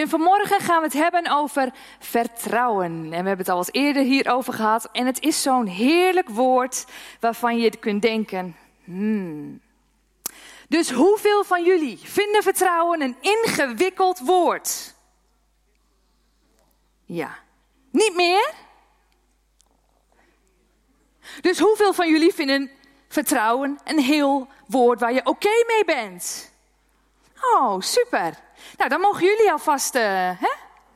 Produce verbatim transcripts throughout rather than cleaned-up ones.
En vanmorgen gaan we het hebben over vertrouwen. En we hebben het al eens eerder hierover gehad. En het is zo'n heerlijk woord waarvan je kunt denken. Hmm. Dus hoeveel van jullie vinden vertrouwen een ingewikkeld woord? Ja. Niet meer? Dus hoeveel van jullie vinden vertrouwen een heel woord waar je oké okay mee bent? Oh, super. Nou, dan mogen jullie alvast uh, hè,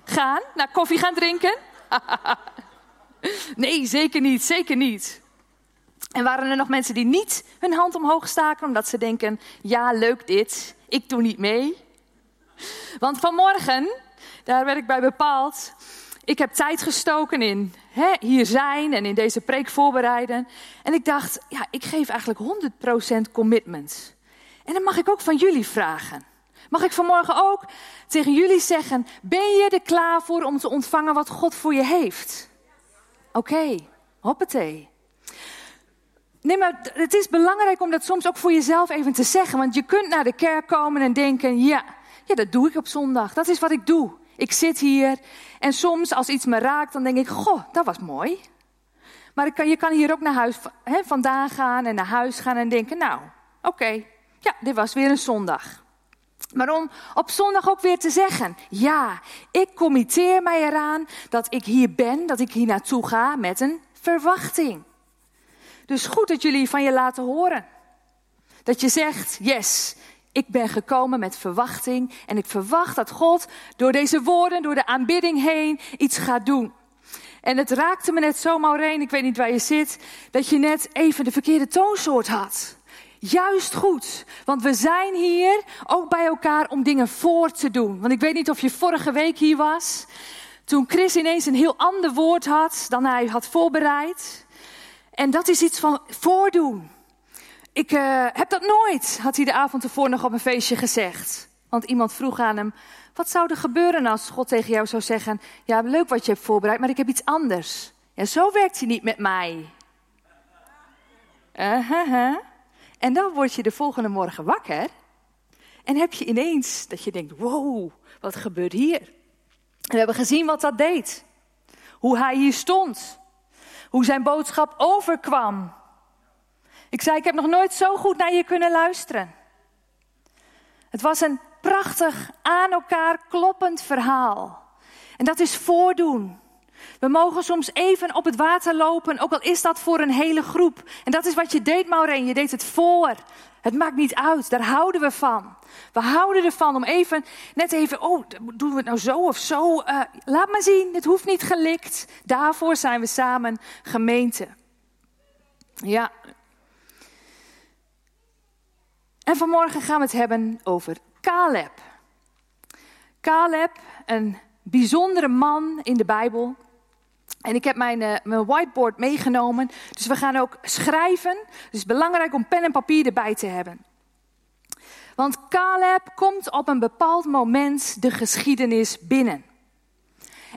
gaan, naar koffie gaan drinken. Nee, zeker niet, zeker niet. En waren er nog mensen die niet hun hand omhoog staken, omdat ze denken, ja, leuk dit, ik doe niet mee. Want vanmorgen, daar werd ik bij bepaald, ik heb tijd gestoken in hè, hier zijn en in deze preek voorbereiden. En ik dacht, ja, ik geef eigenlijk honderd procent commitment. En dat mag ik ook van jullie vragen. Mag ik vanmorgen ook tegen jullie zeggen, ben je er klaar voor om te ontvangen wat God voor je heeft? Oké, okay, hoppatee. Nee, maar het is belangrijk om dat soms ook voor jezelf even te zeggen. Want je kunt naar de kerk komen en denken, ja, ja, dat doe ik op zondag. Dat is wat ik doe. Ik zit hier en soms als iets me raakt, dan denk ik, goh, dat was mooi. Maar je kan hier ook naar huis hè, vandaan gaan en naar huis gaan en denken, nou, oké, okay, ja, dit was weer een zondag. Maar om op zondag ook weer te zeggen, ja, ik committeer mij eraan dat ik hier ben, dat ik hier naartoe ga met een verwachting. Dus goed dat jullie van je laten horen. Dat je zegt, yes, ik ben gekomen met verwachting en ik verwacht dat God door deze woorden, door de aanbidding heen iets gaat doen. En het raakte me net zo, Maureen, ik weet niet waar je zit, dat je net even de verkeerde toonsoort had. Juist goed, want we zijn hier ook bij elkaar om dingen voor te doen. Want ik weet niet of je vorige week hier was, toen Chris ineens een heel ander woord had dan hij had voorbereid. En dat is iets van voordoen. Ik uh, heb dat nooit, had hij de avond ervoor nog op een feestje gezegd. Want iemand vroeg aan hem, wat zou er gebeuren als God tegen jou zou zeggen, ja, leuk wat je hebt voorbereid, maar ik heb iets anders. Ja, zo werkt hij niet met mij. Uh, huh, huh. En dan word je de volgende morgen wakker. En heb je ineens dat je denkt, wow, wat gebeurt hier? En we hebben gezien wat dat deed. Hoe hij hier stond. Hoe zijn boodschap overkwam. Ik zei, ik heb nog nooit zo goed naar je kunnen luisteren. Het was een prachtig, aan elkaar kloppend verhaal. En dat is voordoen. We mogen soms even op het water lopen, ook al is dat voor een hele groep. En dat is wat je deed, Maureen. Je deed het voor. Het maakt niet uit, daar houden we van. We houden ervan om even, net even, oh, doen we het nou zo of zo? Uh, laat maar zien, het hoeft niet gelikt. Daarvoor zijn we samen gemeente. Ja. En vanmorgen gaan we het hebben over Caleb. Caleb, een bijzondere man in de Bijbel. En ik heb mijn, uh, mijn whiteboard meegenomen. Dus we gaan ook schrijven. Dus het is belangrijk om pen en papier erbij te hebben. Want Caleb komt op een bepaald moment de geschiedenis binnen.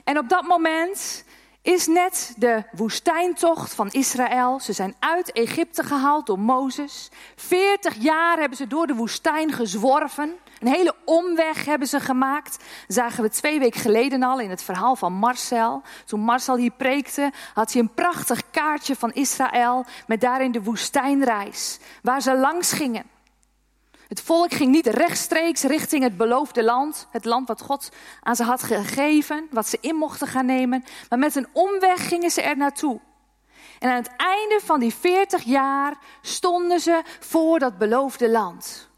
En op dat moment is net de woestijntocht van Israël. Ze zijn uit Egypte gehaald door Mozes. Veertig jaar hebben ze door de woestijn gezworven. Een hele omweg hebben ze gemaakt. Zagen we twee weken geleden al in het verhaal van Marcel. Toen Marcel hier preekte, had hij een prachtig kaartje van Israël met daarin de woestijnreis, waar ze langs gingen. Het volk ging niet rechtstreeks richting het beloofde land. Het land wat God aan ze had gegeven, wat ze in mochten gaan nemen. Maar met een omweg gingen ze er naartoe. En aan het einde van die veertig jaar stonden ze voor dat beloofde land.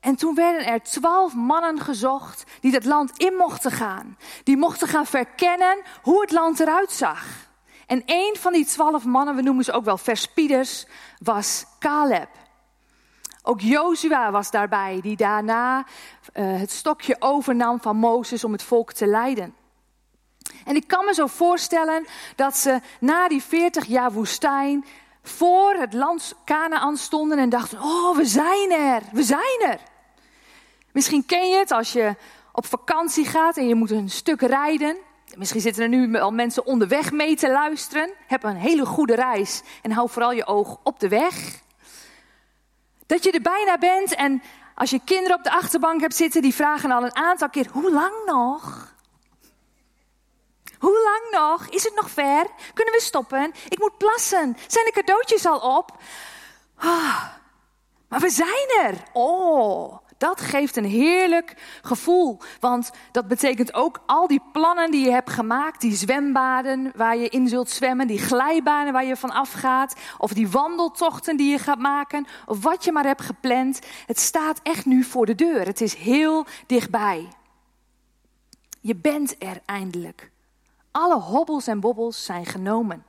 En toen werden er twaalf mannen gezocht die dat land in mochten gaan. Die mochten gaan verkennen hoe het land eruit zag. En één van die twaalf mannen, we noemen ze ook wel verspieders, was Caleb. Ook Jozua was daarbij, die daarna uh, het stokje overnam van Mozes om het volk te leiden. En ik kan me zo voorstellen dat ze na die veertig jaar woestijn voor het land Kanaan stonden en dachten, oh, we zijn er, we zijn er. Misschien ken je het als je op vakantie gaat en je moet een stuk rijden. Misschien zitten er nu al mensen onderweg mee te luisteren. Heb een hele goede reis en hou vooral je oog op de weg. Dat je er bijna bent en Als je kinderen op de achterbank hebt zitten, die vragen al een aantal keer, hoe lang nog? Hoe lang nog? Is het nog ver? Kunnen we stoppen? Ik moet plassen. Zijn de cadeautjes al op? Oh, maar we zijn er. Oh, dat geeft een heerlijk gevoel. Want dat betekent ook al die plannen die je hebt gemaakt. Die zwembaden waar je in zult zwemmen. Die glijbanen waar je van afgaat. Of die wandeltochten die je gaat maken. Of wat je maar hebt gepland. Het staat echt nu voor de deur. Het is heel dichtbij. Je bent er eindelijk. Alle hobbels en bobbels zijn genomen.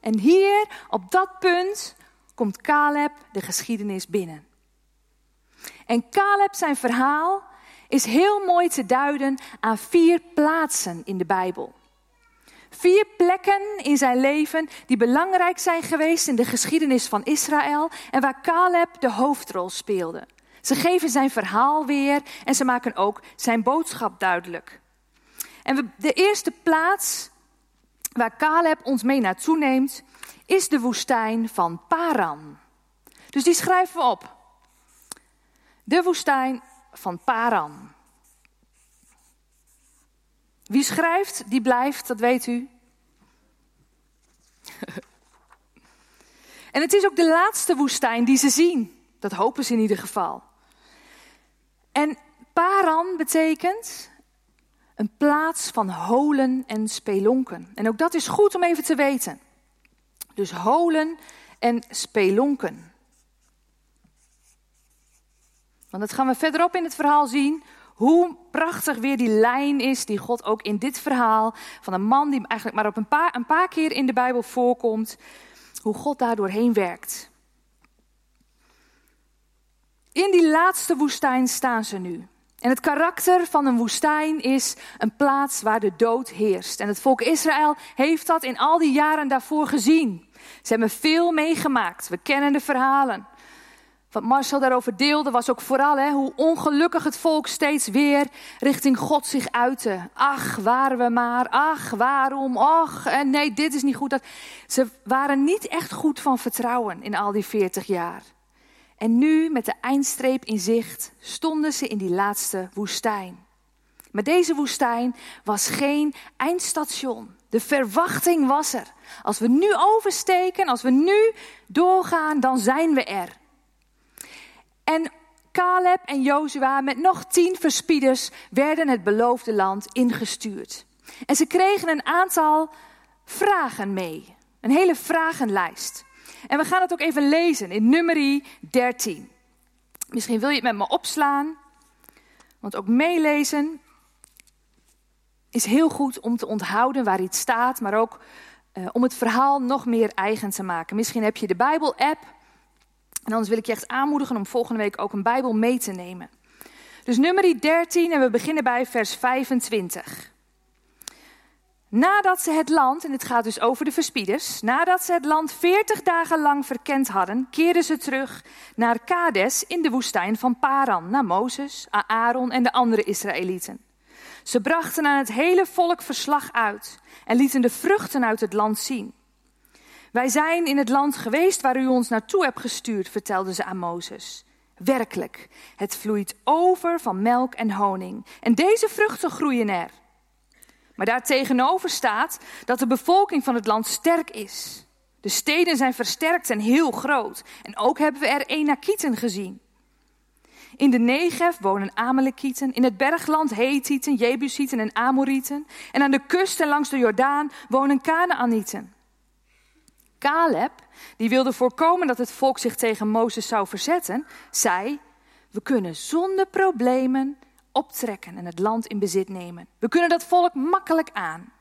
En hier, op dat punt, komt Caleb de geschiedenis binnen. En Caleb zijn verhaal is heel mooi te duiden aan vier plaatsen in de Bijbel. Vier plekken in zijn leven die belangrijk zijn geweest in de geschiedenis van Israël en waar Caleb de hoofdrol speelde. Ze geven zijn verhaal weer en ze maken ook zijn boodschap duidelijk. En de eerste plaats waar Caleb ons mee naartoe neemt, is de woestijn van Paran. Dus die schrijven we op. De woestijn van Paran. Wie schrijft, die blijft, dat weet u. En het is ook de laatste woestijn die ze zien. Dat hopen ze in ieder geval. En Paran betekent een plaats van holen en spelonken. En ook dat is goed om even te weten. Dus holen en spelonken. Want dat gaan we verderop in het verhaal zien. Hoe prachtig weer die lijn is die God ook in dit verhaal... van een man die eigenlijk maar op een paar, een paar keer in de Bijbel voorkomt. Hoe God daar doorheen werkt. In die laatste woestijn staan ze nu. En het karakter van een woestijn is een plaats waar de dood heerst. En het volk Israël heeft dat in al die jaren daarvoor gezien. Ze hebben veel meegemaakt. We kennen de verhalen. Wat Marcel daarover deelde was ook vooral hè, hoe ongelukkig het volk steeds weer richting God zich uitte. Ach, waren we maar. Ach, waarom? Ach, en nee, dit is niet goed. Dat... Ze waren niet echt goed van vertrouwen in al die veertig jaar. En nu, met de eindstreep in zicht, stonden ze in die laatste woestijn. Maar deze woestijn was geen eindstation. De verwachting was er. Als we nu oversteken, als we nu doorgaan, dan zijn we er. En Caleb en Jozua met nog tien verspieders werden het beloofde land ingestuurd. En ze kregen een aantal vragen mee. Een hele vragenlijst. En we gaan het ook even lezen in Numeri dertien. Misschien wil je het met me opslaan. Want ook meelezen is heel goed om te onthouden waar iets staat. Maar ook eh, om het verhaal nog meer eigen te maken. Misschien heb je de Bijbel-app. En anders wil ik je echt aanmoedigen om volgende week ook een Bijbel mee te nemen. Dus Numeri dertien en we beginnen bij vers vijfentwintig. Nadat ze het land, en dit gaat dus over de verspieders... nadat ze het land veertig dagen lang verkend hadden... keerden ze terug naar Kades in de woestijn van Paran... naar Mozes, Aaron en de andere Israëlieten. Ze brachten aan het hele volk verslag uit... en lieten de vruchten uit het land zien. Wij zijn in het land geweest waar u ons naartoe hebt gestuurd... vertelden ze aan Mozes. Werkelijk, het vloeit over van melk en honing. En deze vruchten groeien er... Maar daartegenover staat dat de bevolking van het land sterk is. De steden zijn versterkt en heel groot. En ook hebben we er Enakieten gezien. In de Negev wonen Amalekieten. In het bergland Hethieten, Jebusieten en Amorieten. En aan de kust en langs de Jordaan wonen Kanaanieten. Caleb, die wilde voorkomen dat het volk zich tegen Mozes zou verzetten, zei: we kunnen zonder problemen optrekken en het land in bezit nemen. We kunnen dat volk makkelijk aan.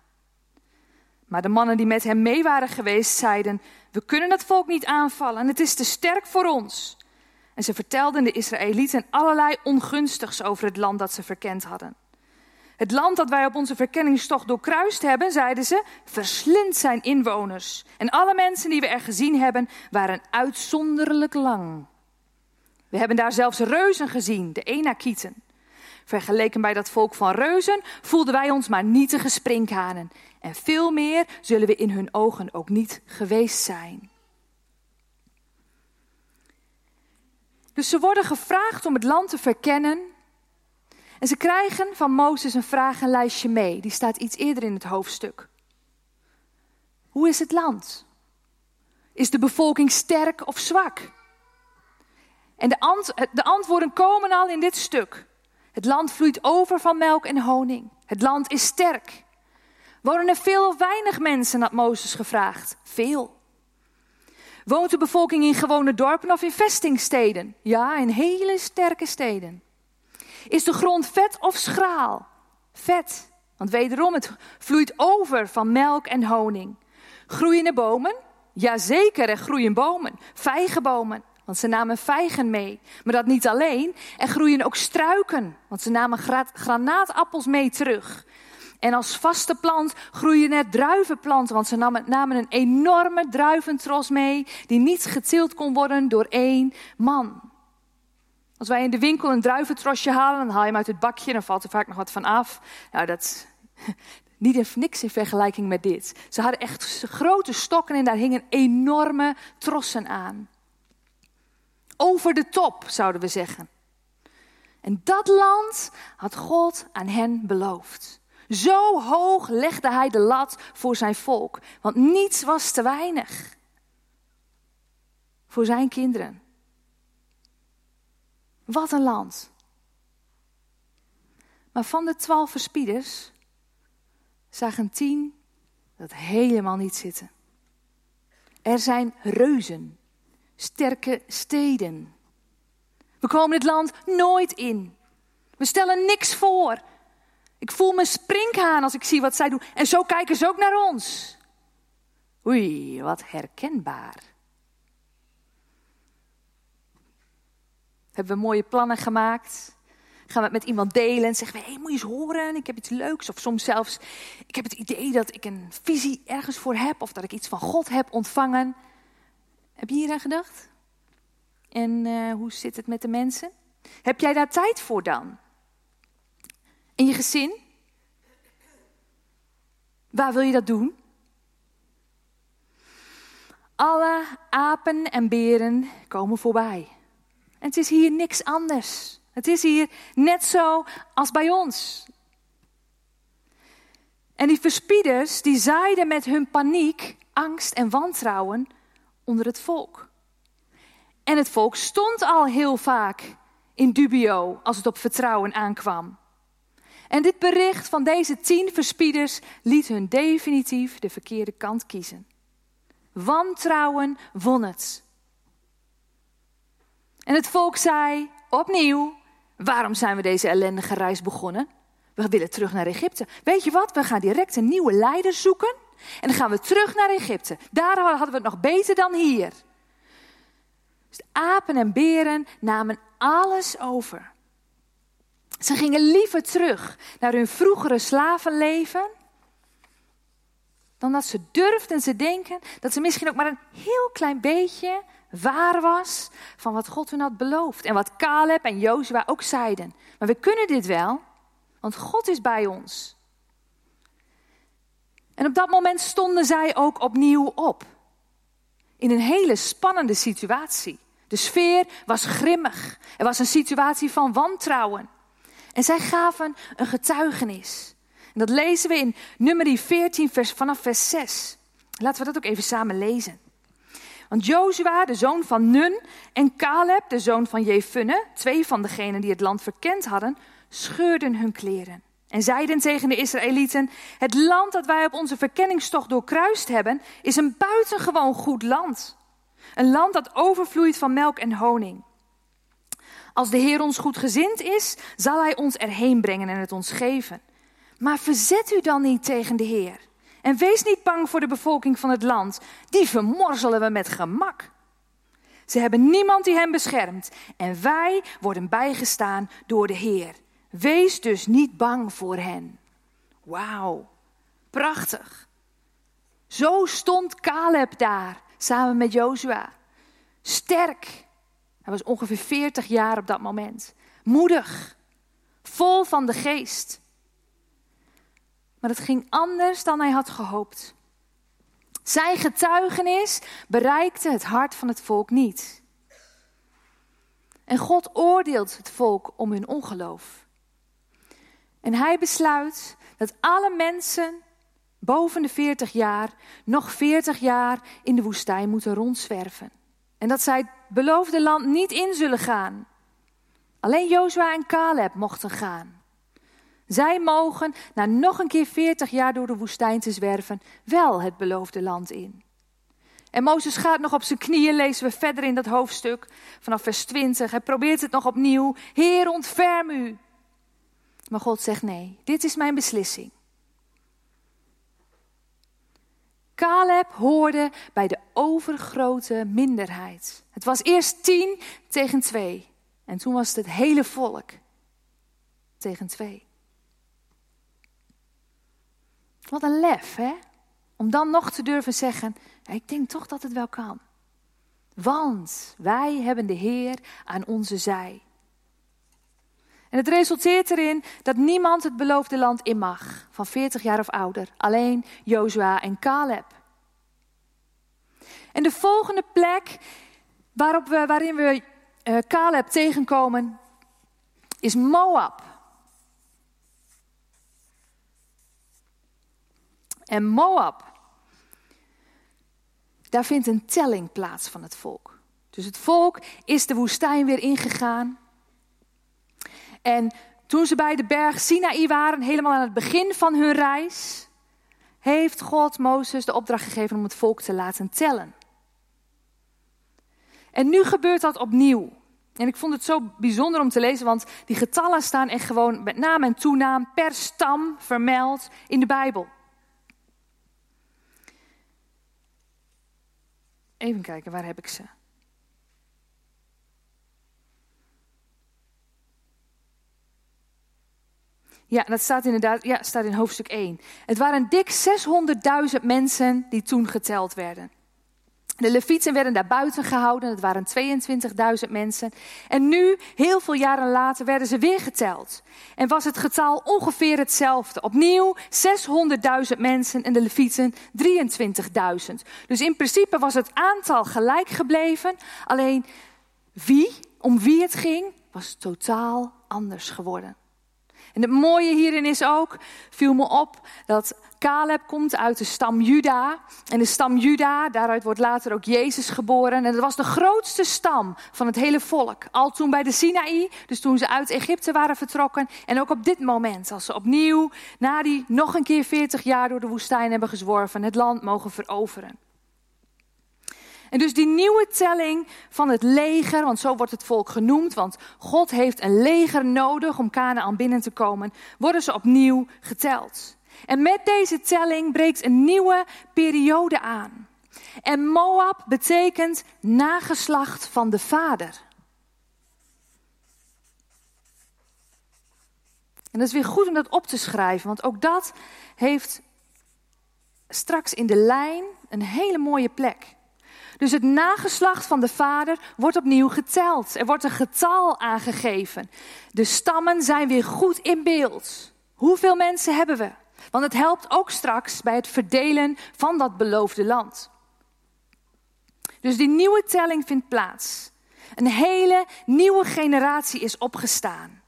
Maar de mannen die met hem mee waren geweest zeiden... we kunnen dat volk niet aanvallen en het is te sterk voor ons. En ze vertelden de Israëlieten allerlei ongunstigs over het land dat ze verkend hadden. Het land dat wij op onze verkenningstocht doorkruist hebben, zeiden ze... verslindt zijn inwoners. En alle mensen die we er gezien hebben, waren uitzonderlijk lang. We hebben daar zelfs reuzen gezien, de Enakieten... Vergeleken bij dat volk van reuzen voelden wij ons maar nietige sprinkhanen. En veel meer zullen we in hun ogen ook niet geweest zijn. Dus ze worden gevraagd om het land te verkennen. En ze krijgen van Mozes een vragenlijstje mee. Die staat iets eerder in het hoofdstuk. Hoe is het land? Is de bevolking sterk of zwak? En de, ant- de antwoorden komen al in dit stuk. Het land vloeit over van melk en honing. Het land is sterk. Wonen er veel of weinig mensen, had Mozes gevraagd. Veel. Woont de bevolking in gewone dorpen of in vestingsteden? Ja, in hele sterke steden. Is de grond vet of schraal? Vet, want wederom, het vloeit over van melk en honing. Groeien er bomen? Jazeker, er groeien bomen. Vijgenbomen, want ze namen vijgen mee. Maar dat niet alleen. Er groeien ook struiken, want ze namen gra- granaatappels mee terug. En als vaste plant groeien er druivenplanten, want ze namen, namen een enorme druiventros mee die niet geteeld kon worden door één man. Als wij in de winkel een druiventrosje halen, dan haal je hem uit het bakje en dan valt er vaak nog wat van af. Nou, dat is niet even niks in vergelijking met dit. Ze hadden echt grote stokken en daar hingen enorme trossen aan. Over de top, zouden we zeggen. En dat land had God aan hen beloofd. Zo hoog legde hij de lat voor zijn volk. Want niets was te weinig. Voor zijn kinderen. Wat een land. Maar van de twaalf verspieders zagen tien dat helemaal niet zitten. Er zijn reuzen. Sterke steden. We komen dit land nooit in. We stellen niks voor. Ik voel me sprinkhaan als ik zie wat zij doen. En zo kijken ze ook naar ons. Oei, wat herkenbaar. Hebben we mooie plannen gemaakt. Gaan we het met iemand delen en zeggen we... Hé, hey, moet je eens horen, ik heb iets leuks. Of soms zelfs, ik heb het idee dat ik een visie ergens voor heb... of dat ik iets van God heb ontvangen. Heb je hier aan gedacht? En uh, hoe zit het met de mensen? Heb jij daar tijd voor dan? In je gezin? Waar wil je dat doen? Alle apen en beren komen voorbij. En het is hier niks anders. Het is hier net zo als bij ons. En die verspieders die zaaiden met hun paniek, angst en wantrouwen onder het volk. En het volk stond al heel vaak in dubio als het op vertrouwen aankwam. En dit bericht van deze tien verspieders liet hun definitief de verkeerde kant kiezen. Wantrouwen won het. En het volk zei opnieuw, waarom zijn we deze ellendige reis begonnen? We willen terug naar Egypte. Weet je wat, we gaan direct een nieuwe leider zoeken. En dan gaan we terug naar Egypte. Daar hadden we het nog beter dan hier. Dus de apen en beren namen alles over. Ze gingen liever terug naar hun vroegere slavenleven... dan dat ze durfden te denken dat ze misschien ook maar een heel klein beetje waar was... van wat God hun had beloofd. En wat Caleb en Jozua ook zeiden. Maar we kunnen dit wel, want God is bij ons. En op dat moment stonden zij ook opnieuw op. In een hele spannende situatie. De sfeer was grimmig. Er was een situatie van wantrouwen... En zij gaven een getuigenis. En dat lezen we in Numeri veertien vers, vanaf vers zes. Laten we dat ook even samen lezen. Want Jozua, de zoon van Nun, en Caleb, de zoon van Jefunne... twee van degenen die het land verkend hadden, scheurden hun kleren. En zeiden tegen de Israëlieten... Het land dat wij op onze verkenningstocht doorkruist hebben... is een buitengewoon goed land. Een land dat overvloeit van melk en honing. Als de Heer ons goedgezind is, zal hij ons erheen brengen en het ons geven. Maar verzet u dan niet tegen de Heer. En wees niet bang voor de bevolking van het land. Die vermorzelen we met gemak. Ze hebben niemand die hen beschermt. En wij worden bijgestaan door de Heer. Wees dus niet bang voor hen. Wauw, prachtig. Zo stond Caleb daar, samen met Jozua. Sterk. Hij was ongeveer veertig jaar op dat moment. Moedig. Vol van de geest. Maar het ging anders dan hij had gehoopt. Zijn getuigenis bereikte het hart van het volk niet. En God oordeelt het volk om hun ongeloof. En hij besluit dat alle mensen boven de veertig jaar nog veertig jaar in de woestijn moeten rondzwerven. En dat zij het beloofde land niet in zullen gaan. Alleen Jozua en Caleb mochten gaan. Zij mogen na nog een keer veertig jaar door de woestijn te zwerven wel het beloofde land in. En Mozes gaat nog op zijn knieën, lezen we verder in dat hoofdstuk, vanaf vers twintig. Hij probeert het nog opnieuw. Heer, ontferm u. Maar God zegt nee, dit is mijn beslissing. Caleb hoorde bij de overgrote minderheid. Het was eerst tien tegen twee. En toen was het het hele volk tegen twee. Wat een lef, hè? Om dan nog te durven zeggen, ik denk toch dat het wel kan. Want wij hebben de Heer aan onze zij. En het resulteert erin dat niemand het beloofde land in mag, van veertig jaar of ouder. Alleen Jozua en Caleb. En de volgende plek waarop we, waarin we uh, Caleb tegenkomen, is Moab. En Moab, daar vindt een telling plaats van het volk. Dus het volk is de woestijn weer ingegaan. En toen ze bij de berg Sinaï waren, helemaal aan het begin van hun reis, heeft God Mozes de opdracht gegeven om het volk te laten tellen. En nu gebeurt dat opnieuw. En ik vond het zo bijzonder om te lezen, want die getallen staan echt gewoon met naam en toenaam per stam vermeld in de Bijbel. Even kijken, waar heb ik ze? Ja, dat staat inderdaad, ja, staat in hoofdstuk één. Het waren dik zeshonderdduizend mensen die toen geteld werden. De Levieten werden daar buiten gehouden, dat waren tweeëntwintigduizend mensen. En nu, heel veel jaren later, werden ze weer geteld. En was het getal ongeveer hetzelfde. Opnieuw zeshonderdduizend mensen en de Levieten drieëntwintigduizend. Dus in principe was het aantal gelijk gebleven. Alleen wie, om wie het ging, was totaal anders geworden. En het mooie hierin is ook, viel me op, dat Caleb komt uit de stam Juda. En de stam Juda, daaruit wordt later ook Jezus geboren. En dat was de grootste stam van het hele volk. Al toen bij de Sinaï, dus toen ze uit Egypte waren vertrokken. En ook op dit moment, als ze opnieuw, na die nog een keer veertig jaar door de woestijn hebben gezworven, het land mogen veroveren. En dus die nieuwe telling van het leger, want zo wordt het volk genoemd, want God heeft een leger nodig om Kanaän binnen te komen, worden ze opnieuw geteld. En met deze telling breekt een nieuwe periode aan. En Moab betekent nageslacht van de vader. En dat is weer goed om dat op te schrijven, want ook dat heeft straks in de lijn een hele mooie plek. Dus het nageslacht van de vader wordt opnieuw geteld. Er wordt een getal aangegeven. De stammen zijn weer goed in beeld. Hoeveel mensen hebben we? Want het helpt ook straks bij het verdelen van dat beloofde land. Dus die nieuwe telling vindt plaats. Een hele nieuwe generatie is opgestaan.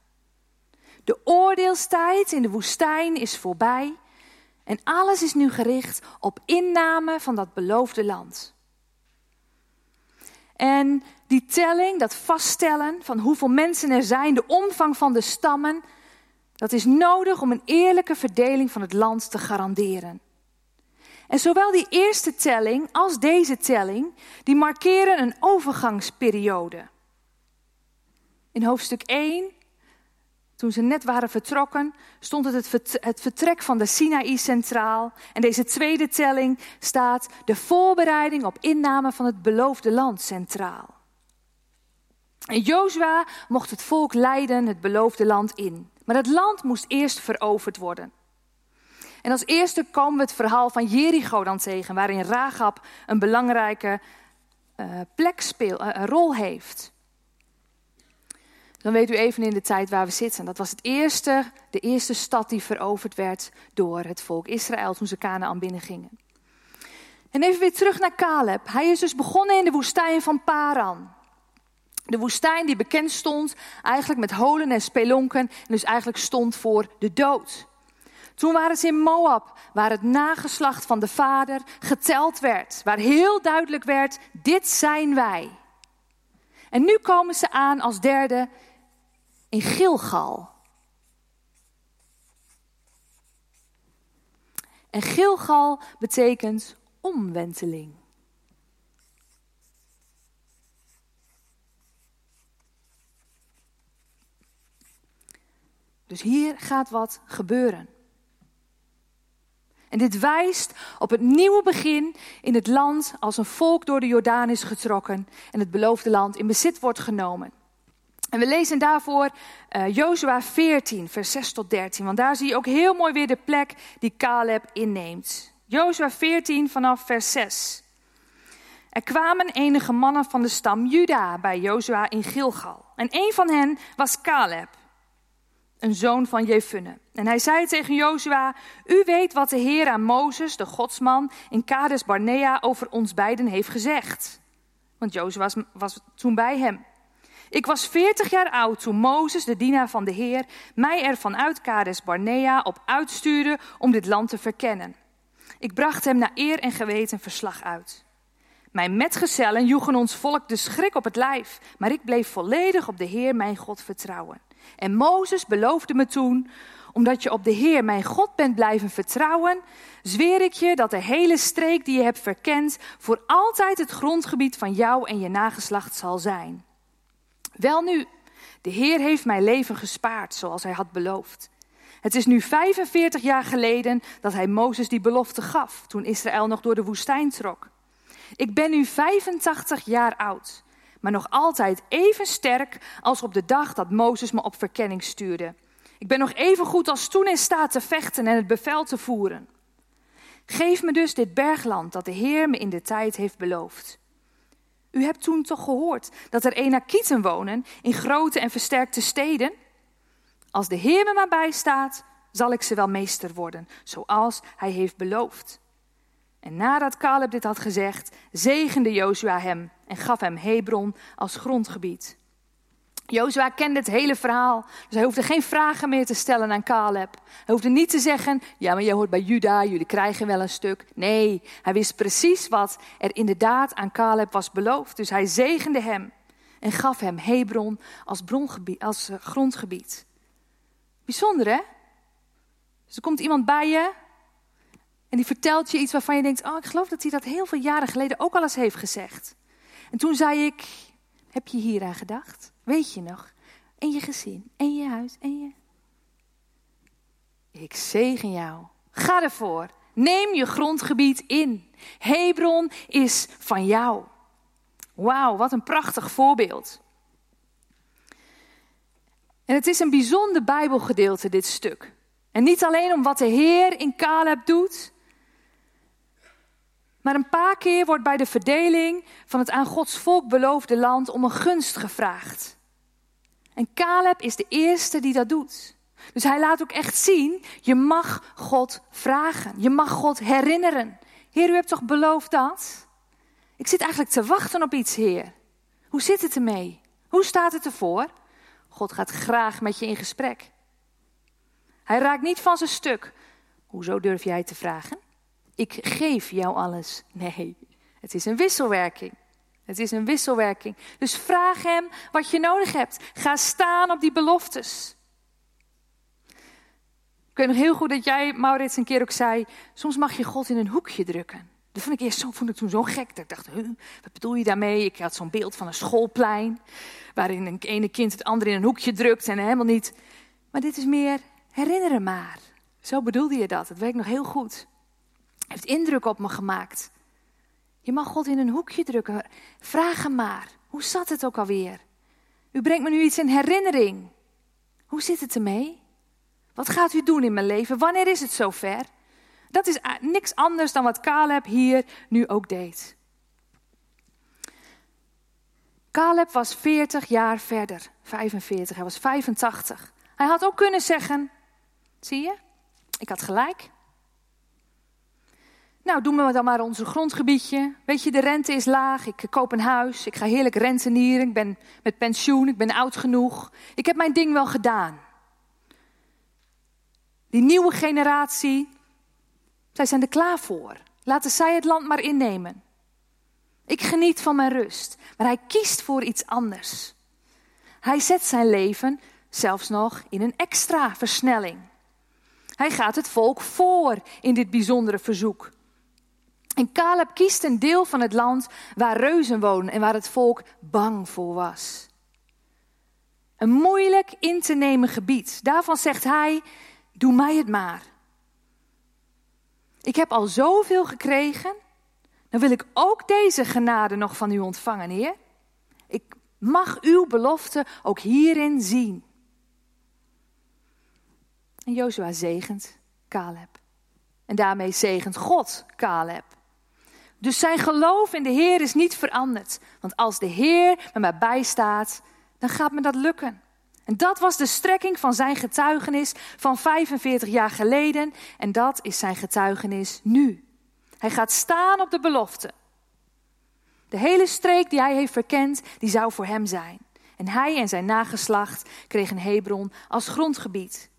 De oordeelstijd in de woestijn is voorbij. En alles is nu gericht op inname van dat beloofde land. En die telling, dat vaststellen van hoeveel mensen er zijn, de omvang van de stammen, dat is nodig om een eerlijke verdeling van het land te garanderen. En zowel die eerste telling als deze telling, die markeren een overgangsperiode. In hoofdstuk één, toen ze net waren vertrokken, stond het, het, vert- het vertrek van de Sinaï centraal. En deze tweede telling staat de voorbereiding op inname van het beloofde land centraal. En Jozua mocht het volk leiden het beloofde land in. Maar het land moest eerst veroverd worden. En als eerste komen we het verhaal van Jericho dan tegen, waarin Ragab een belangrijke uh, plek speel, uh, een rol heeft. Dan weet u even in de tijd waar we zitten. Dat was het eerste, de eerste stad die veroverd werd door het volk Israël toen ze Kanaän binnengingen. En even weer terug naar Caleb. Hij is dus begonnen in de woestijn van Paran. De woestijn die bekend stond eigenlijk met holen en spelonken. En dus eigenlijk stond voor de dood. Toen waren ze in Moab, waar het nageslacht van de vader geteld werd. Waar heel duidelijk werd, dit zijn wij. En nu komen ze aan als derde in Gilgal. En Gilgal betekent omwenteling. Dus hier gaat wat gebeuren. En dit wijst op het nieuwe begin in het land als een volk door de Jordaan is getrokken. En het beloofde land in bezit wordt genomen. En we lezen daarvoor uh, Jozua veertien, vers zes tot dertien. Want daar zie je ook heel mooi weer de plek die Caleb inneemt. Jozua veertien vanaf vers zes. Er kwamen enige mannen van de stam Juda bij Jozua in Gilgal. En een van hen was Caleb, een zoon van Jefunne. En hij zei tegen Jozua: u weet wat de Heer aan Mozes, de godsman, in Kades Barnea over ons beiden heeft gezegd. Want Jozua was, was toen bij hem. Ik was veertig jaar oud toen Mozes, de dienaar van de Heer, mij er vanuit Kades Barnea op uitstuurde om dit land te verkennen. Ik bracht hem naar eer en geweten verslag uit. Mijn metgezellen joegen ons volk de schrik op het lijf, maar ik bleef volledig op de Heer mijn God vertrouwen. En Mozes beloofde me toen: omdat je op de Heer mijn God bent blijven vertrouwen, zweer ik je dat de hele streek die je hebt verkend voor altijd het grondgebied van jou en je nageslacht zal zijn. Welnu, de Heer heeft mijn leven gespaard, zoals hij had beloofd. Het is nu vijfenveertig jaar geleden dat hij Mozes die belofte gaf, toen Israël nog door de woestijn trok. Ik ben nu vijfentachtig jaar oud, maar nog altijd even sterk als op de dag dat Mozes me op verkenning stuurde. Ik ben nog even goed als toen in staat te vechten en het bevel te voeren. Geef me dus dit bergland dat de Heer me in de tijd heeft beloofd. U hebt toen toch gehoord dat er Enakieten wonen in grote en versterkte steden? Als de Heer me maar bijstaat, zal ik ze wel meester worden, zoals hij heeft beloofd. En nadat Caleb dit had gezegd, zegende Jozua hem en gaf hem Hebron als grondgebied. Jozua kende het hele verhaal, dus hij hoefde geen vragen meer te stellen aan Caleb. Hij hoefde niet te zeggen: ja, maar jij hoort bij Juda, jullie krijgen wel een stuk. Nee, hij wist precies wat er inderdaad aan Caleb was beloofd. Dus hij zegende hem en gaf hem Hebron als, brongebied, als grondgebied. Bijzonder, hè? Dus er komt iemand bij je en die vertelt je iets waarvan je denkt: oh, ik geloof dat hij dat heel veel jaren geleden ook al eens heeft gezegd. En toen zei ik: heb je hier aan gedacht? Weet je nog? En je gezin, en je huis, en je... Ik zegen jou. Ga ervoor. Neem je grondgebied in. Hebron is van jou. Wauw, wat een prachtig voorbeeld. En het is een bijzonder Bijbelgedeelte, dit stuk. En niet alleen om wat de Heer in Caleb doet, maar een paar keer wordt bij de verdeling van het aan Gods volk beloofde land om een gunst gevraagd. En Caleb is de eerste die dat doet. Dus hij laat ook echt zien: je mag God vragen. Je mag God herinneren. Heer, u hebt toch beloofd dat? Ik zit eigenlijk te wachten op iets, Heer. Hoe zit het ermee? Hoe staat het ervoor? God gaat graag met je in gesprek. Hij raakt niet van zijn stuk. Hoezo durf jij te vragen? Ik geef jou alles. Nee, het is een wisselwerking. Het is een wisselwerking. Dus vraag hem wat je nodig hebt. Ga staan op die beloftes. Ik weet nog heel goed dat jij, Maurits, een keer ook zei: soms mag je God in een hoekje drukken. Dat vond ik eerst zo, vond ik toen zo gek. Dat ik dacht: huh, wat bedoel je daarmee? Ik had zo'n beeld van een schoolplein, waarin een ene kind het andere in een hoekje drukt en helemaal niet. Maar dit is meer: herinneren maar. Zo bedoelde je dat. Dat weet ik nog heel goed. Heeft indruk op me gemaakt. Je mag God in een hoekje drukken. Vraag hem maar. Hoe zat het ook alweer? U brengt me nu iets in herinnering. Hoe zit het ermee? Wat gaat u doen in mijn leven? Wanneer is het zover? Dat is niks anders dan wat Caleb hier nu ook deed. Caleb was veertig jaar verder. vijfenveertig, hij was vijfentachtig. Hij had ook kunnen zeggen: zie je, ik had gelijk. Nou, doen we dan maar ons grondgebiedje. Weet je, de rente is laag. Ik koop een huis. Ik ga heerlijk rentenieren. Ik ben met pensioen. Ik ben oud genoeg. Ik heb mijn ding wel gedaan. Die nieuwe generatie, zij zijn er klaar voor. Laten zij het land maar innemen. Ik geniet van mijn rust. Maar hij kiest voor iets anders. Hij zet zijn leven zelfs nog in een extra versnelling. Hij gaat het volk voor in dit bijzondere verzoek. En Caleb kiest een deel van het land waar reuzen wonen en waar het volk bang voor was. Een moeilijk in te nemen gebied. Daarvan zegt hij, doe mij het maar. Ik heb al zoveel gekregen, dan wil ik ook deze genade nog van u ontvangen, Heer. Ik mag uw belofte ook hierin zien. En Jozua zegent Caleb. En daarmee zegent God Caleb. Dus zijn geloof in de Heer is niet veranderd. Want als de Heer me maar bijstaat, dan gaat me dat lukken. En dat was de strekking van zijn getuigenis van vijfenveertig jaar geleden. En dat is zijn getuigenis nu. Hij gaat staan op de belofte. De hele streek die hij heeft verkend, die zou voor hem zijn. En hij en zijn nageslacht kregen Hebron als grondgebied.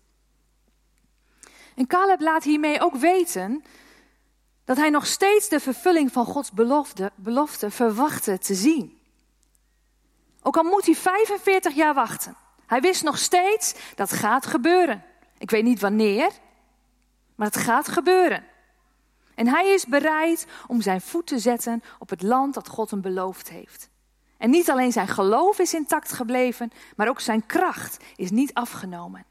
En Caleb laat hiermee ook weten dat hij nog steeds de vervulling van Gods belofte, belofte verwachtte te zien. Ook al moet hij vijfenveertig jaar wachten. Hij wist nog steeds, dat gaat gebeuren. Ik weet niet wanneer, maar het gaat gebeuren. En hij is bereid om zijn voet te zetten op het land dat God hem beloofd heeft. En niet alleen zijn geloof is intact gebleven, maar ook zijn kracht is niet afgenomen.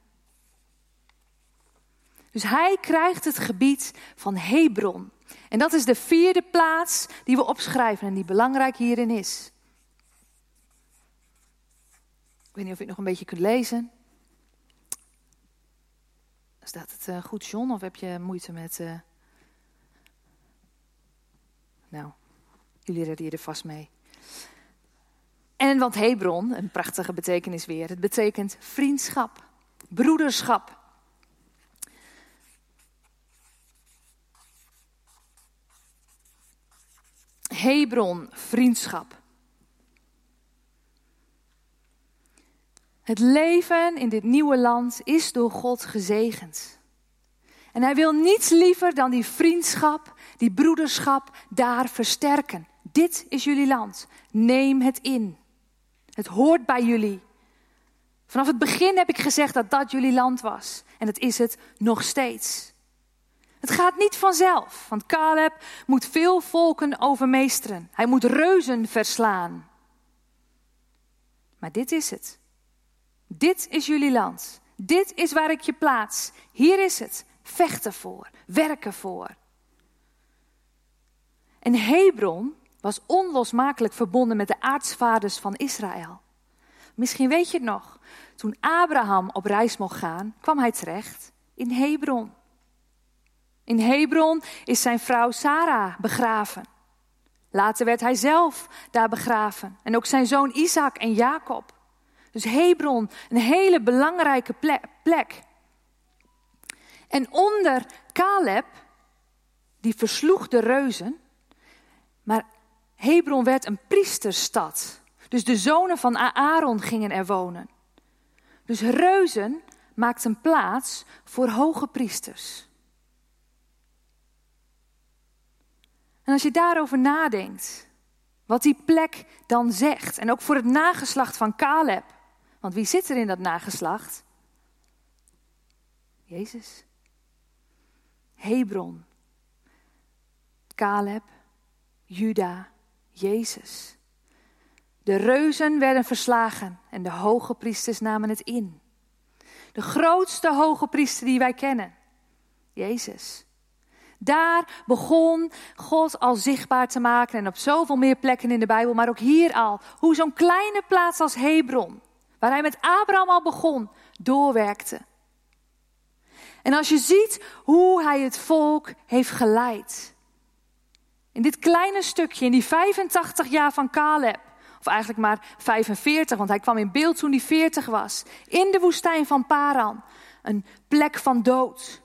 Dus hij krijgt het gebied van Hebron. En dat is de vierde plaats die we opschrijven en die belangrijk hierin is. Ik weet niet of je het nog een beetje kunt lezen. Staat het uh, goed, John? Of heb je moeite met... Uh... Nou, jullie redden je er vast mee. En want Hebron, een prachtige betekenis weer. Het betekent vriendschap, broederschap. Hebron, vriendschap. Het leven in dit nieuwe land is door God gezegend. En hij wil niets liever dan die vriendschap, die broederschap daar versterken. Dit is jullie land. Neem het in. Het hoort bij jullie. Vanaf het begin heb ik gezegd dat dat jullie land was. En dat is het nog steeds. Het gaat niet vanzelf, want Caleb moet veel volken overmeesteren. Hij moet reuzen verslaan. Maar dit is het. Dit is jullie land. Dit is waar ik je plaats. Hier is het. Vecht ervoor. Werk ervoor. En Hebron was onlosmakelijk verbonden met de aartsvaders van Israël. Misschien weet je het nog. Toen Abraham op reis mocht gaan, kwam hij terecht in Hebron. In Hebron is zijn vrouw Sara begraven. Later werd hij zelf daar begraven. En ook zijn zoon Isaac en Jacob. Dus Hebron, een hele belangrijke plek. En onder Caleb, die versloeg de reuzen. Maar Hebron werd een priesterstad. Dus de zonen van Aaron gingen er wonen. Dus reuzen maakten plaats voor hoge priesters. En als je daarover nadenkt, wat die plek dan zegt. En ook voor het nageslacht van Caleb. Want wie zit er in dat nageslacht? Jezus. Hebron. Caleb. Juda. Jezus. De reuzen werden verslagen en de hoge priesters namen het in. De grootste hoge priester die wij kennen. Jezus. Daar begon God al zichtbaar te maken en op zoveel meer plekken in de Bijbel, maar ook hier al. Hoe zo'n kleine plaats als Hebron, waar hij met Abraham al begon, doorwerkte. En als je ziet hoe hij het volk heeft geleid. In dit kleine stukje, in die vijfentachtig jaar van Caleb, of eigenlijk maar vijfenveertig, want hij kwam in beeld toen hij veertig was. In de woestijn van Paran, een plek van dood.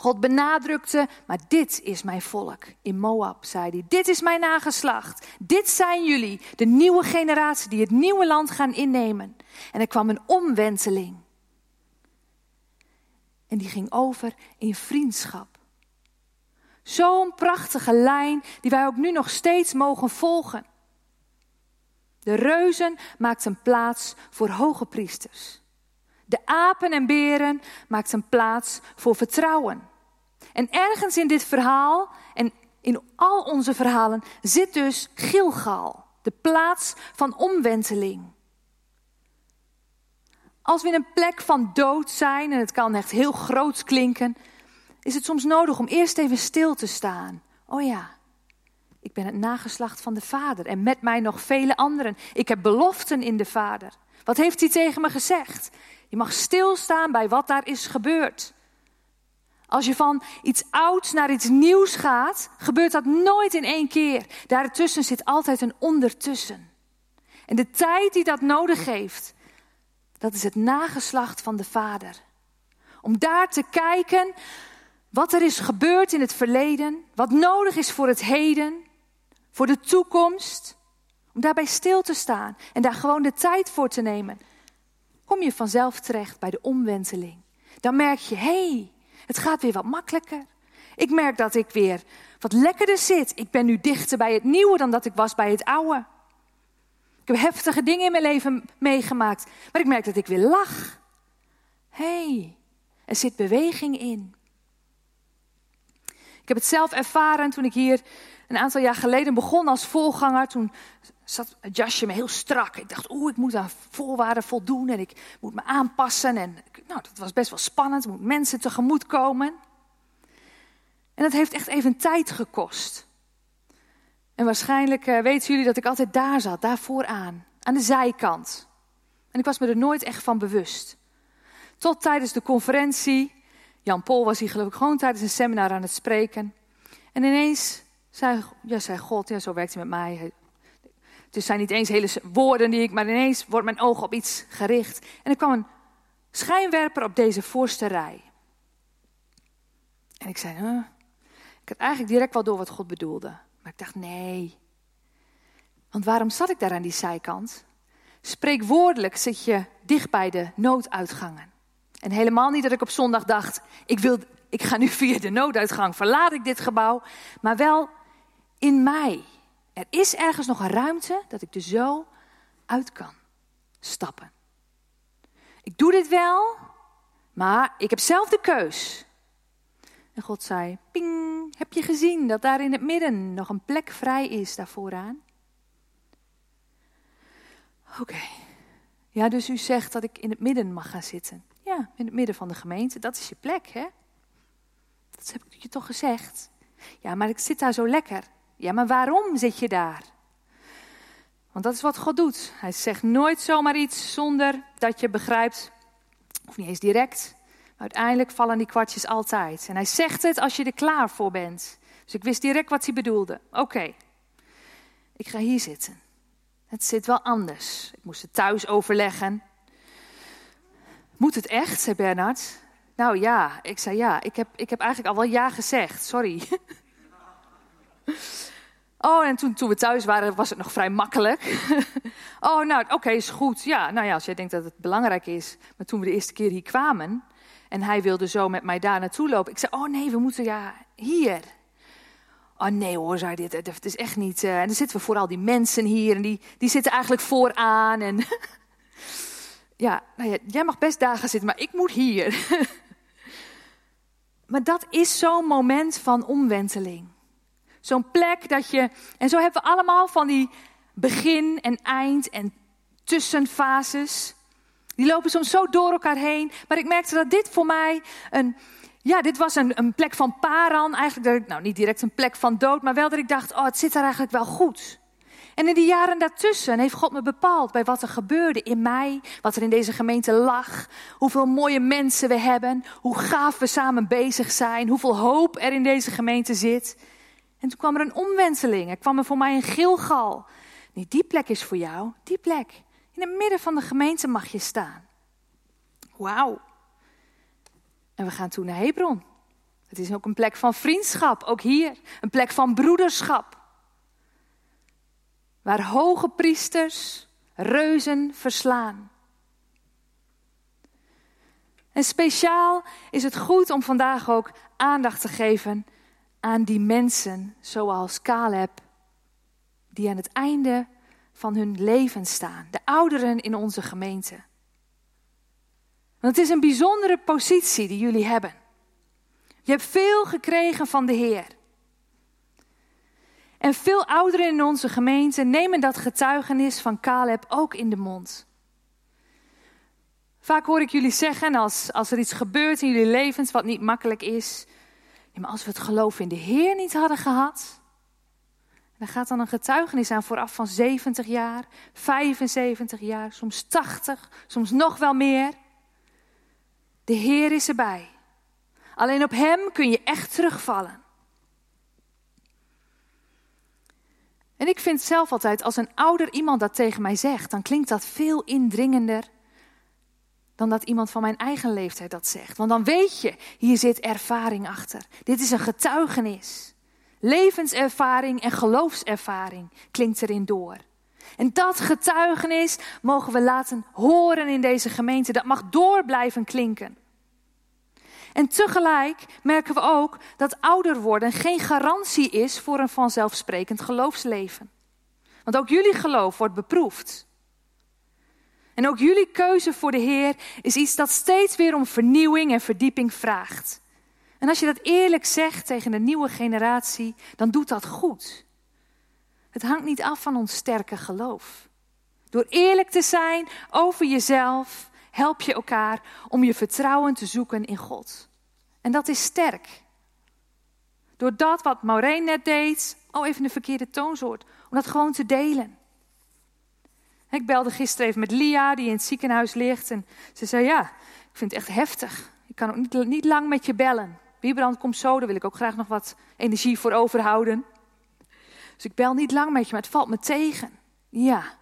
God benadrukte, maar dit is mijn volk. In Moab zei hij, dit is mijn nageslacht. Dit zijn jullie, de nieuwe generatie die het nieuwe land gaan innemen. En er kwam een omwenteling. En die ging over in vriendschap. Zo'n prachtige lijn die wij ook nu nog steeds mogen volgen. De reuzen maakten plaats voor hoge priesters. De apen en beren maakten plaats voor vertrouwen. En ergens in dit verhaal en in al onze verhalen zit dus Gilgal, de plaats van omwenteling. Als we in een plek van dood zijn, en het kan echt heel groot klinken, is het soms nodig om eerst even stil te staan. Oh ja, ik ben het nageslacht van de Vader en met mij nog vele anderen. Ik heb beloften in de Vader. Wat heeft hij tegen me gezegd? Je mag stilstaan bij wat daar is gebeurd. Als je van iets ouds naar iets nieuws gaat, gebeurt dat nooit in één keer. Daartussen zit altijd een ondertussen. En de tijd die dat nodig heeft, dat is het nageslacht van de Vader. Om daar te kijken wat er is gebeurd in het verleden, wat nodig is voor het heden, voor de toekomst. Om daarbij stil te staan en daar gewoon de tijd voor te nemen. Kom je vanzelf terecht bij de omwenteling. Dan merk je, hé, hey, het gaat weer wat makkelijker. Ik merk dat ik weer wat lekkerder zit. Ik ben nu dichter bij het nieuwe dan dat ik was bij het oude. Ik heb heftige dingen in mijn leven meegemaakt, maar ik merk dat ik weer lach. Hé, hey, er zit beweging in. Ik heb het zelf ervaren toen ik hier een aantal jaar geleden begon als voorganger. Toen zat het jasje me heel strak. Ik dacht, oeh, ik moet aan voorwaarden voldoen en ik moet me aanpassen. En nou, dat was best wel spannend. Ik moet mensen tegemoet komen. En dat heeft echt even tijd gekost. En waarschijnlijk uh, weten jullie dat ik altijd daar zat, daar vooraan, aan de zijkant. En ik was me er nooit echt van bewust. Tot tijdens de conferentie, Jan Pol was hier geloof ik gewoon tijdens een seminar aan het spreken. En ineens zei, ja, zei God, ja, zo werkt hij met mij. Het zijn niet eens hele woorden die ik, maar ineens wordt mijn oog op iets gericht. En er kwam een schijnwerper op deze voorste rij. En ik zei, huh? Ik had eigenlijk direct wel door wat God bedoelde. Maar ik dacht, nee. Want waarom zat ik daar aan die zijkant? Spreekwoordelijk zit je dicht bij de nooduitgangen. En helemaal niet dat ik op zondag dacht, ik, wil, ik ga nu via de nooduitgang, verlaat ik dit gebouw. Maar wel in mij. Er is ergens nog een ruimte dat ik er zo uit kan stappen. Ik doe dit wel, maar ik heb zelf de keus. En God zei, ping, heb je gezien dat daar in het midden nog een plek vrij is daar vooraan? Oké, okay. Ja, dus u zegt dat ik in het midden mag gaan zitten. Ja, in het midden van de gemeente, dat is je plek, hè? Dat heb ik je toch gezegd? Ja, maar ik zit daar zo lekker. Ja, maar waarom zit je daar? Want dat is wat God doet. Hij zegt nooit zomaar iets zonder dat je begrijpt, of niet eens direct. Uiteindelijk vallen die kwartjes altijd. En hij zegt het als je er klaar voor bent. Dus ik wist direct wat hij bedoelde. Oké, okay. Ik ga hier zitten. Het zit wel anders. Ik moest het thuis overleggen. Moet het echt, zei Bernard. Nou ja, ik zei ja. Ik heb, ik heb eigenlijk al wel ja gezegd. Sorry. Oh, en toen, toen we thuis waren was het nog vrij makkelijk. Oh, nou oké, okay, is goed. Ja, nou ja, als jij denkt dat het belangrijk is. Maar toen we de eerste keer hier kwamen. En hij wilde zo met mij daar naartoe lopen. Ik zei, oh nee, we moeten ja hier. Oh nee hoor, zei dit. Het is echt niet... Uh, en dan zitten we vooral die mensen hier. En die, die zitten eigenlijk vooraan. En ja, nou ja, jij mag best daar gaan zitten, maar ik moet hier. Maar dat is zo'n moment van omwenteling. Zo'n plek dat je... En zo hebben we allemaal van die begin en eind en tussenfases. Die lopen soms zo door elkaar heen. Maar ik merkte dat dit voor mij... een, ja, dit was een, een plek van paran. Eigenlijk, nou niet direct een plek van dood. Maar wel dat ik dacht, oh, het zit daar eigenlijk wel goed. En in die jaren daartussen heeft God me bepaald bij wat er gebeurde in mij. Wat er in deze gemeente lag. Hoeveel mooie mensen we hebben. Hoe gaaf we samen bezig zijn. Hoeveel hoop er in deze gemeente zit. En toen kwam er een omwenteling. Er kwam er voor mij een Gilgal. Nee, die plek is voor jou. Die plek. In het midden van de gemeente mag je staan. Wauw. En we gaan toen naar Hebron. Het is ook een plek van vriendschap, ook hier. Een plek van broederschap. Waar hoge priesters reuzen verslaan. En speciaal is het goed om vandaag ook aandacht te geven aan die mensen zoals Caleb, die aan het einde van hun leven staan. De ouderen in onze gemeente. Want het is een bijzondere positie die jullie hebben. Je hebt veel gekregen van de Heer. En veel ouderen in onze gemeente nemen dat getuigenis van Caleb ook in de mond. Vaak hoor ik jullie zeggen, als, als er iets gebeurt in jullie levens wat niet makkelijk is. Ja, maar als we het geloof in de Heer niet hadden gehad. Dan gaat dan een getuigenis aan vooraf van zeventig jaar, vijfenzeventig jaar, soms tachtig, soms nog wel meer. De Heer is erbij. Alleen op Hem kun je echt terugvallen. En ik vind zelf altijd, als een ouder iemand dat tegen mij zegt, dan klinkt dat veel indringender dan dat iemand van mijn eigen leeftijd dat zegt. Want dan weet je, hier zit ervaring achter. Dit is een getuigenis. Levenservaring en geloofservaring klinkt erin door. En dat getuigenis mogen we laten horen in deze gemeente. Dat mag door blijven klinken. En tegelijk merken we ook dat ouder worden geen garantie is voor een vanzelfsprekend geloofsleven. Want ook jullie geloof wordt beproefd. En ook jullie keuze voor de Heer is iets dat steeds weer om vernieuwing en verdieping vraagt. En als je dat eerlijk zegt tegen de nieuwe generatie, dan doet dat goed. Het hangt niet af van ons sterke geloof. Door eerlijk te zijn over jezelf, help je elkaar om je vertrouwen te zoeken in God. En dat is sterk. Door dat wat Maureen net deed, oh even de verkeerde toonsoort, om dat gewoon te delen. Ik belde gisteren even met Lia, die in het ziekenhuis ligt. En ze zei, ja, ik vind het echt heftig. Ik kan ook niet, niet lang met je bellen. Wiebrand komt zo, daar wil ik ook graag nog wat energie voor overhouden. Dus ik bel niet lang met je, maar het valt me tegen. Ja,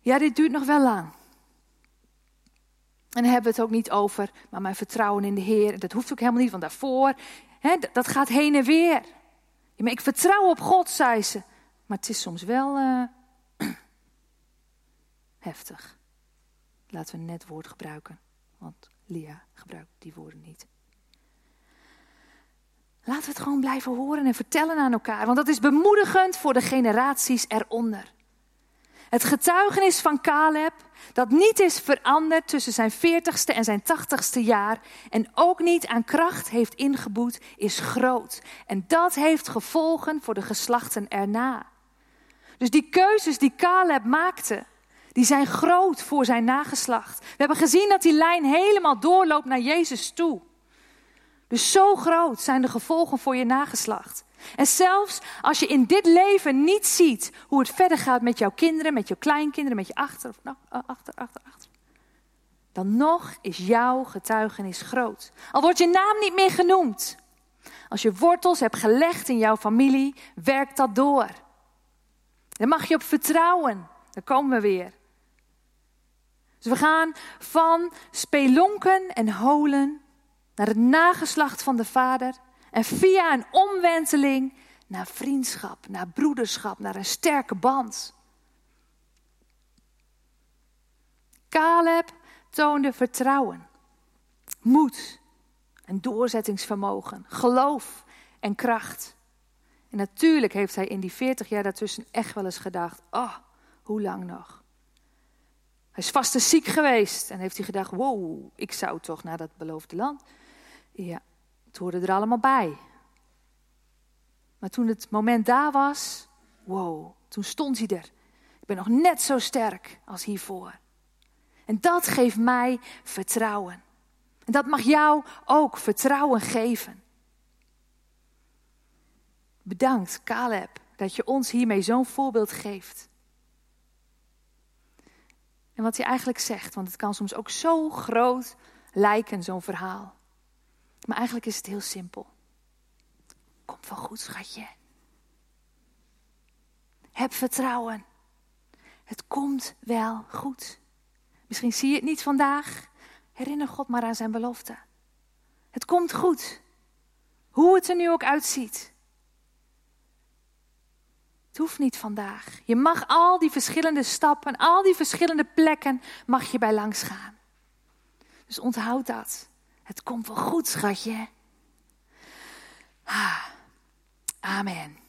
ja dit duurt nog wel lang. En daar hebben we het ook niet over, maar mijn vertrouwen in de Heer, dat hoeft ook helemaal niet, want daarvoor, hè, dat gaat heen en weer. Ja, maar ik vertrouw op God, zei ze. Maar het is soms wel uh, heftig. Laten we een net woord gebruiken, want Lia gebruikt die woorden niet. Laten we het gewoon blijven horen en vertellen aan elkaar, want dat is bemoedigend voor de generaties eronder. Het getuigenis van Caleb, dat niet is veranderd tussen zijn veertigste en zijn tachtigste jaar en ook niet aan kracht heeft ingeboet, is groot. En dat heeft gevolgen voor de geslachten erna. Dus die keuzes die Caleb maakte, die zijn groot voor zijn nageslacht. We hebben gezien dat die lijn helemaal doorloopt naar Jezus toe. Dus zo groot zijn de gevolgen voor je nageslacht. En zelfs als je in dit leven niet ziet hoe het verder gaat met jouw kinderen, met jouw kleinkinderen, met je achter, of, nou, achter, achter, achter. Dan nog is jouw getuigenis groot. Al wordt je naam niet meer genoemd. Als je wortels hebt gelegd in jouw familie, werkt dat door. Daar mag je op vertrouwen. Daar komen we weer. Dus we gaan van spelonken en holen naar het nageslacht van de vader. En via een omwenteling naar vriendschap, naar broederschap, naar een sterke band. Caleb toonde vertrouwen, moed en doorzettingsvermogen, geloof en kracht. En natuurlijk heeft hij in die veertig jaar daartussen echt wel eens gedacht, oh, hoe lang nog? Hij is vast ziek geweest en heeft hij gedacht, wow, ik zou toch naar dat beloofde land. Ja. Het hoorde er allemaal bij. Maar toen het moment daar was, wow, toen stond hij er. Ik ben nog net zo sterk als hiervoor. En dat geeft mij vertrouwen. En dat mag jou ook vertrouwen geven. Bedankt, Caleb, dat je ons hiermee zo'n voorbeeld geeft. En wat hij eigenlijk zegt, want het kan soms ook zo groot lijken, zo'n verhaal. Maar eigenlijk is het heel simpel. Kom van goed, schatje. Heb vertrouwen. Het komt wel goed. Misschien zie je het niet vandaag. Herinner God maar aan zijn belofte. Het komt goed. Hoe het er nu ook uitziet. Het hoeft niet vandaag. Je mag al die verschillende stappen, al die verschillende plekken, mag je bij langs gaan. Dus onthoud dat. Het komt wel goed, schatje. Ah, amen.